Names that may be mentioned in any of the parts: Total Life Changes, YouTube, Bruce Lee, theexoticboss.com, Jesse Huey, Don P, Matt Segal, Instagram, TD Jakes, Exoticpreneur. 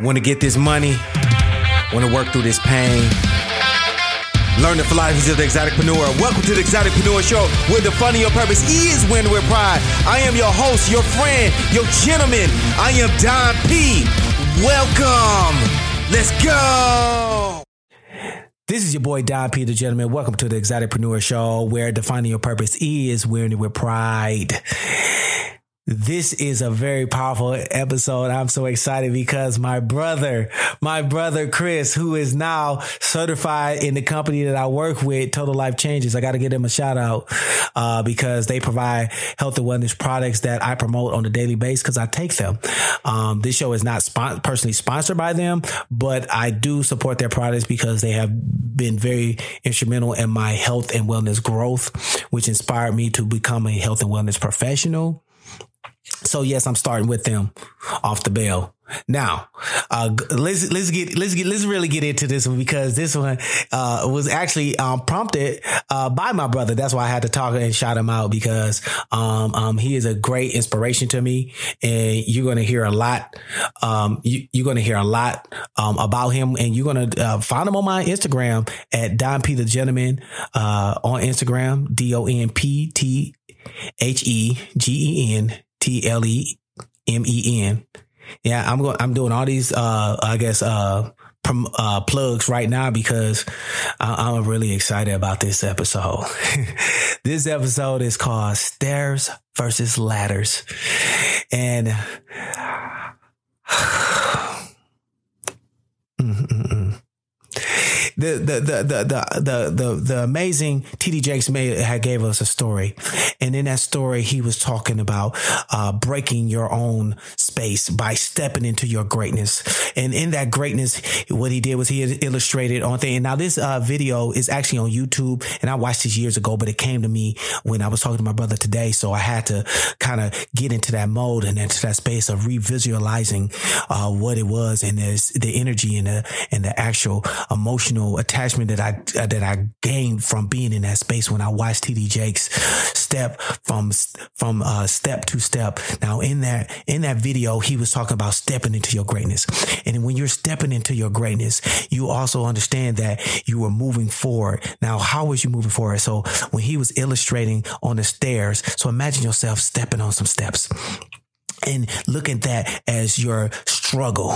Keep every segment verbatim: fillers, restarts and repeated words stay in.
Want to get this money? Want to work through this pain? Learning for life. He's the Exoticpreneur. Welcome to the Exoticpreneur Show, where defining your purpose is winning with pride. I am your host, your friend, your gentleman. I am Don P. Welcome. Let's go. This is your boy, Don P, the gentleman. Welcome to the Exoticpreneur Show, where defining your purpose is winning with pride. This is a very powerful episode. I'm so excited because my brother, my brother Chris, who is now certified in the company that I work with, Total Life Changes. I got to give them a shout out uh, because they provide health and wellness products that I promote on a daily basis because I take them. Um, this show is not spon- personally sponsored by them, but I do support their products because they have been very instrumental in my health and wellness growth, which inspired me to become a health and wellness professional. So yes, I'm starting with them off the bell. Now, uh, let's let's get let's get let's really get into this one because this one uh, was actually um, prompted uh, by my brother. That's why I had to talk and shout him out because um, um, he is a great inspiration to me, and you're going to hear a lot. Um, you, you're going to hear a lot um, about him, and you're going to uh, find him on my Instagram at Don P the Gentleman uh, on Instagram, D O N P T H E G E N. T L E M E N. Yeah, I'm going. I'm doing all these, uh, I guess, uh, prom, uh, plugs right now because I- I'm really excited about this episode. This episode is called Stairs versus Ladders, and the, the the the the the the the amazing T D Jakes made had gave us a story. And in that story, he was talking about uh, breaking your own space by stepping into your greatness. And in that greatness, what he did was he illustrated on thing. And now this uh, video is actually on YouTube, and I watched this years ago, but it came to me when I was talking to my brother today. So I had to kind of get into that mode and into that space of revisualizing uh, what it was and the energy and the and the actual emotional attachment that I uh, that I gained from being in that space when I watched T D Jakes step. From from uh, step to step. Now in that in that video, he was talking about stepping into your greatness. And when you're stepping into your greatness, you also understand that you are moving forward. Now, how is you moving forward? So when he was illustrating on the stairs, so imagine yourself stepping on some steps. And look at that as your struggle.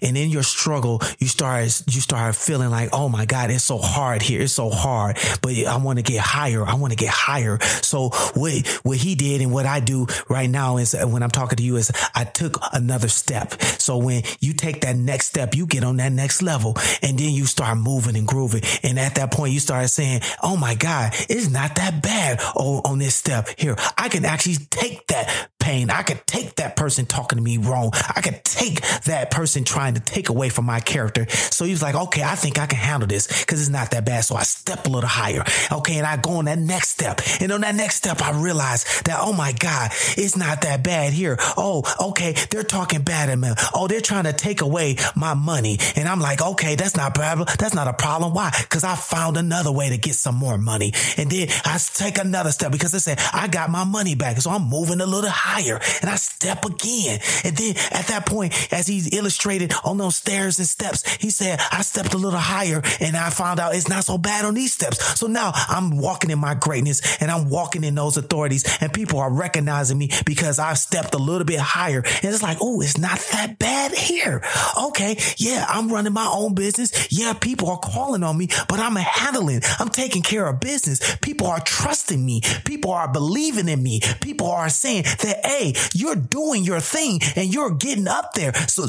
And in your struggle, you start, you start feeling like, oh my God, it's so hard here. It's so hard, but I want to get higher. I want to get higher. So what, what he did and what I do right now is when I'm talking to you is I took another step. So when you take that next step, you get on that next level and then you start moving and grooving. And at that point, you start saying, oh my God, it's not that bad on, on this step here. I can actually take that pain. I could take that person talking to me wrong. I could take that person trying to take away from my character. So he was like, okay, I think I can handle this because it's not that bad. So I step a little higher. Okay. And I go on that next step. And on that next step, I realize that, oh my God, it's not that bad here. Oh, okay. They're talking bad at me. Oh, they're trying to take away my money. And I'm like, okay, that's not a problem. That's not a problem. Why? Because I found another way to get some more money. And then I take another step because I said, I got my money back. So I'm moving a little higher. Higher, and I step again. And then at that point, as he illustrated on those stairs and steps, he said, I stepped a little higher and I found out it's not so bad on these steps. So now I'm walking in my greatness and I'm walking in those authorities and people are recognizing me because I've stepped a little bit higher. And it's like, oh, it's not that bad here. Okay. Yeah. I'm running my own business. Yeah. People are calling on me, but I'm handling. I'm taking care of business. People are trusting me. People are believing in me. People are saying that, hey, you're doing your thing and you're getting up there. So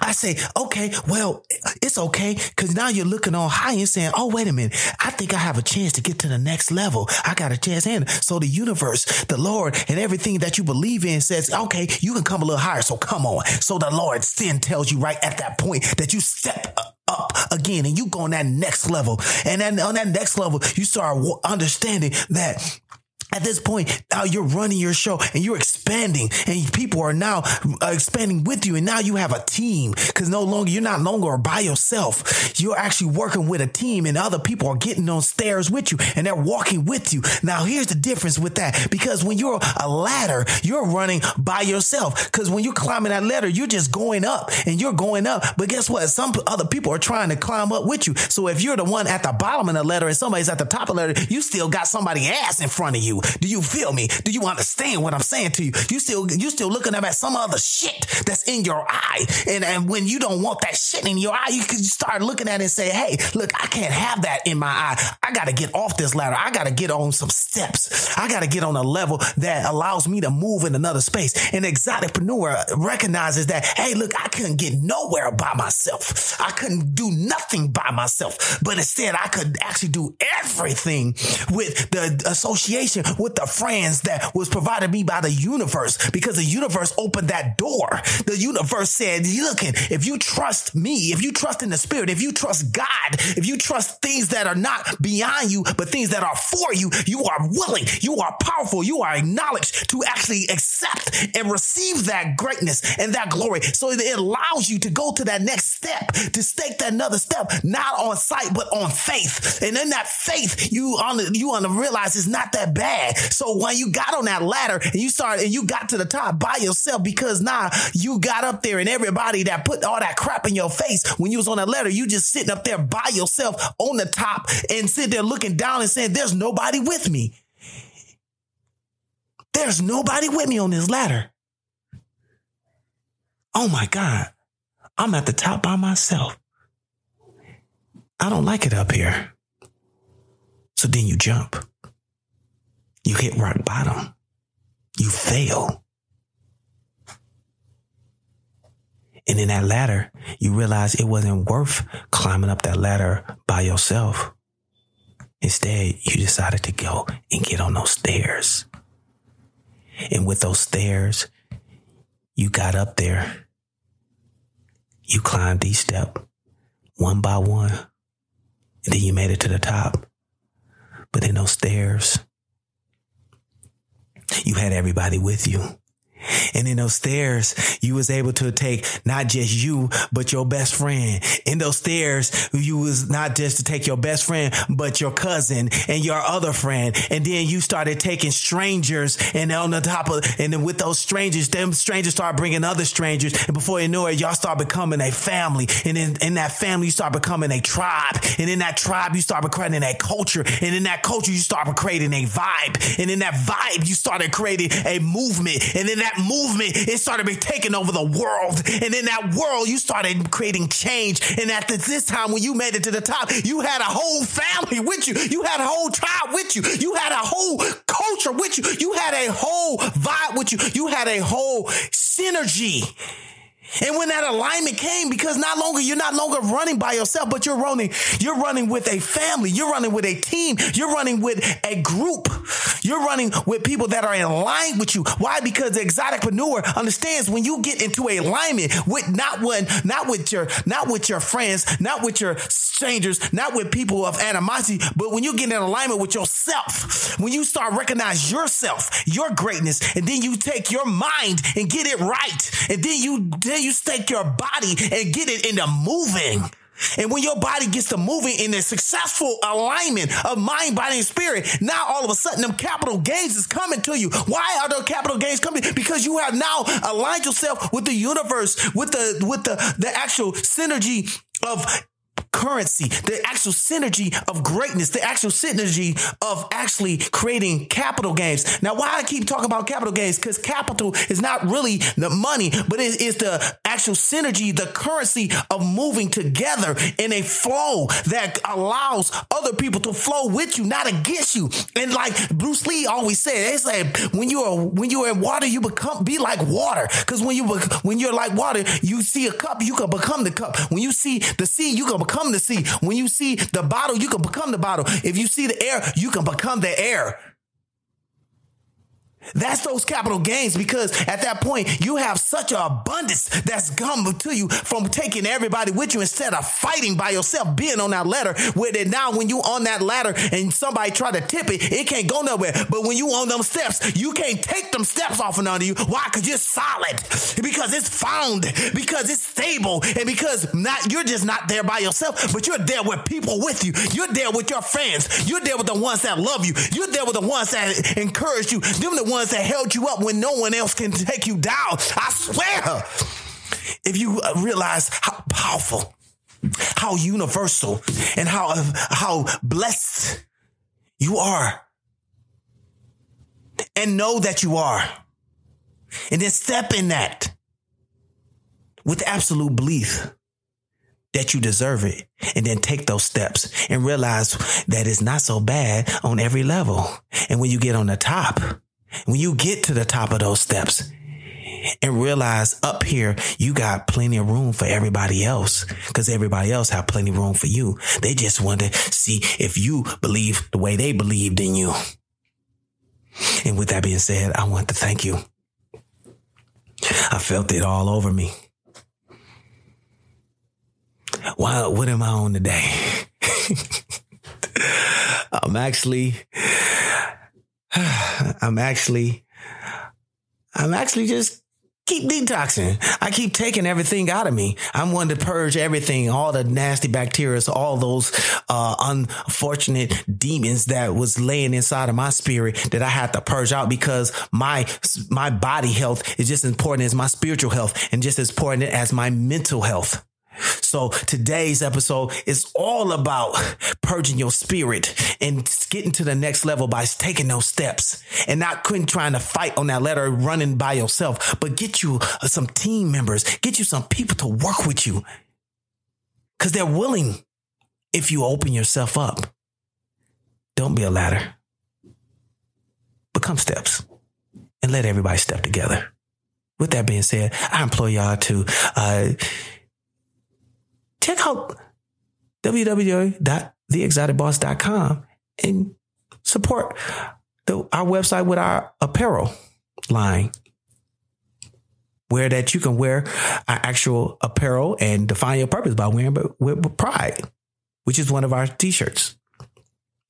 I say, okay, well, it's okay. Cause now you're looking on high and saying, oh, wait a minute. I think I have a chance to get to the next level. I got a chance. And so the universe, the Lord and everything that you believe in says, okay, you can come a little higher. So come on. So the Lord then tells you right at that point that you step up. up again and you go on that next level. And then on that next level, you start understanding that At this point, now you're running your show and you're expanding, and people are now uh, expanding with you. And now you have a team, because no longer you're not longer by yourself. You're actually working with a team, and other people are getting on stairs with you and they're walking with you. Now, here's the difference with that, because when you're a ladder, you're running by yourself, because when you're climbing that ladder, you're just going up and you're going up. But guess what? Some other people are trying to climb up with you. So if you're the one at the bottom of the ladder and somebody's at the top of the ladder, you still got somebody's ass in front of you. Do you feel me? Do you understand what I'm saying to you? You still you still looking up at some other shit that's in your eye. And, and when you don't want that shit in your eye, you can start looking at it and say, hey, look, I can't have that in my eye. I got to get off this ladder. I got to get on some steps. I got to get on a level that allows me to move in another space. And Exoticpreneur recognizes that, hey, look, I couldn't get nowhere by myself. I couldn't do nothing by myself. But instead, I could actually do everything with the association with the friends that was provided me by the universe, because the universe opened that door. The universe said, look, if you trust me, if you trust in the spirit, if you trust God, if you trust things that are not beyond you, but things that are for you, you are willing, you are powerful, you are acknowledged to actually accept and receive that greatness and that glory. So it allows you to go to that next step, to take that another step, not on sight, but on faith. And in that faith, you on the, you on the realize it's not that bad. So when you got on that ladder and you started and you got to the top by yourself, because now you got up there and everybody that put all that crap in your face when you was on that ladder, you just sitting up there by yourself on the top and sit there looking down and saying, there's nobody with me. There's nobody with me on this ladder. Oh my God. I'm at the top by myself. I don't like it up here. So then you jump. You hit rock bottom. You fail. And in that ladder, you realize it wasn't worth climbing up that ladder by yourself. Instead, you decided to go and get on those stairs. And with those stairs, you got up there. You climbed each step one by one. And then you made it to the top. But in those stairs, you had everybody with you. And in those stairs, you was able to take not just you, but your best friend. In those stairs, you was not just to take your best friend, but your cousin and your other friend. And then you started taking strangers, and on the top of, and then with those strangers, them strangers start bringing other strangers. And before you know it, y'all start becoming a family. And in, in that family, you start becoming a tribe. And in that tribe, you start creating a culture. And in that culture, you start creating a vibe. And in that vibe, you started creating a movement. And in that That movement, it started taking over the world. And in that world, you started creating change. And at this time, when you made it to the top, you had a whole family with you. You had a whole tribe with you. You had a whole culture with you. You had a whole vibe with you. You had a whole synergy. And when that alignment came, because not longer, you're not longer running by yourself, but you're running, you're running with a family. You're running with a team. You're running with a group. You're running with people that are in line with you. Why? Because the Exoticpreneur understands when you get into a alignment with not one, not with your, not with your friends, not with your strangers, not with people of animosity, but when you get in alignment with yourself, when you start recognize yourself, your greatness, and then you take your mind and get it right. And then you then you take your body and get it into moving. And when your body gets to moving in a successful alignment of mind, body, and spirit, now all of a sudden them capital gains is coming to you. Why are those capital gains coming? Because you have now aligned yourself with the universe, with the with the, the actual synergy of currency, the actual synergy of greatness, the actual synergy of actually creating capital gains. Now, why I keep talking about capital gains? Because capital is not really the money, but it is the actual synergy, the currency of moving together in a flow that allows other people to flow with you, not against you. And like Bruce Lee always said, they say when you are when you are in water, you become be like water. Because when you when you're like water, you see a cup, you can become the cup. When you see the sea, you can become Come to see. When you see the bottle, you can become the bottle. If you see the air, you can become the air. That's those capital gains, because at that point, you have such an abundance that's come to you from taking everybody with you instead of fighting by yourself, being on that ladder. Where that now when you on that ladder and somebody try to tip it, it can't go nowhere. But when you on them steps, you can't take them steps off and under you. Why? Because you're solid. Because it's found. Because it's stable. And because not you're just not there by yourself, but you're there with people with you. You're there with your friends. You're there with the ones that love you. You're there with the ones that encourage you. Them the ones that held you up when no one else can take you down. I swear, if you realize how powerful, how universal, and how how blessed you are, and know that you are, and then step in that with absolute belief that you deserve it, and then take those steps and realize that it's not so bad on every level. And when you get on the top, when you get to the top of those steps and realize up here, you got plenty of room for everybody else, because everybody else have plenty of room for you. They just want to see if you believe the way they believed in you. And with that being said, I want to thank you. I felt it all over me. Why, what am I on today? I'm actually, I'm actually, I'm actually just keep detoxing. I keep taking everything out of me. I'm one to purge everything, all the nasty bacteria, all those uh, unfortunate demons that was laying inside of my spirit that I had to purge out, because my my body health is just as important as my spiritual health and just as important as my mental health. So today's episode is all about purging your spirit and getting to the next level by taking those steps and not quitting trying to fight on that ladder running by yourself, but get you some team members, get you some people to work with you, because they're willing if you open yourself up. Don't be a ladder. Become steps and let everybody step together. With that being said, I implore y'all to... Uh, Check out w w w dot the exotic boss dot com and support the, our website with our apparel line, where that you can wear our actual apparel and define your purpose by wearing with pride, which is one of our T-shirts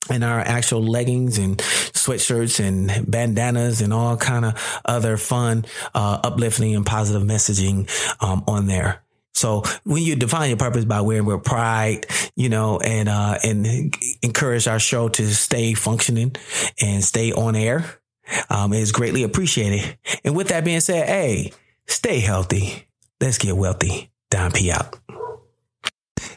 and our actual leggings and sweatshirts and bandanas and all kind of other fun, uh, uplifting and positive messaging um, on there. So when you define your purpose by wearing with pride, you know, and uh, and encourage our show to stay functioning and stay on air, um, it's greatly appreciated. And with that being said, hey, stay healthy. Let's get wealthy. Don P out.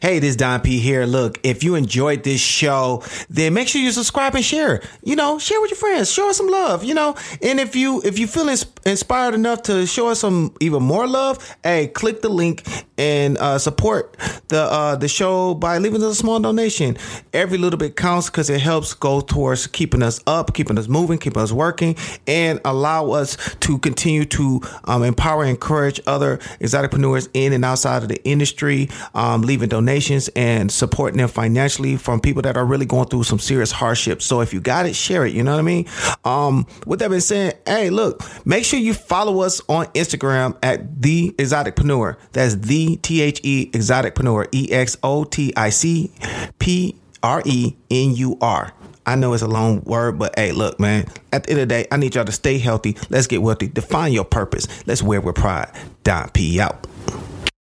Hey, this is Don P here. Look, if you enjoyed this show, then make sure you subscribe and share. You know, share with your friends. Show us some love, you know. And if you if you feel ins- inspired enough to show us some even more love, hey, click the link and uh, support the uh, the show by leaving us a small donation. Every little bit counts, because it helps go towards keeping us up, keeping us moving, keeping us working, and allow us to continue to um, empower and encourage other exoticpreneurs in and outside of the industry, um, leaving donations and supporting them financially from people that are really going through some serious hardships. So if you got it, share it. You know what I mean? Um, with that being said, hey, look, make sure you follow us on Instagram at The Exoticpreneur. That's the T H E Exoticpreneur, E X O T I C P R E N U R. I know it's a long word, but hey, look, man, at the end of the day, I need y'all to stay healthy. Let's get wealthy. Define your purpose. Let's wear with pride. Don P out.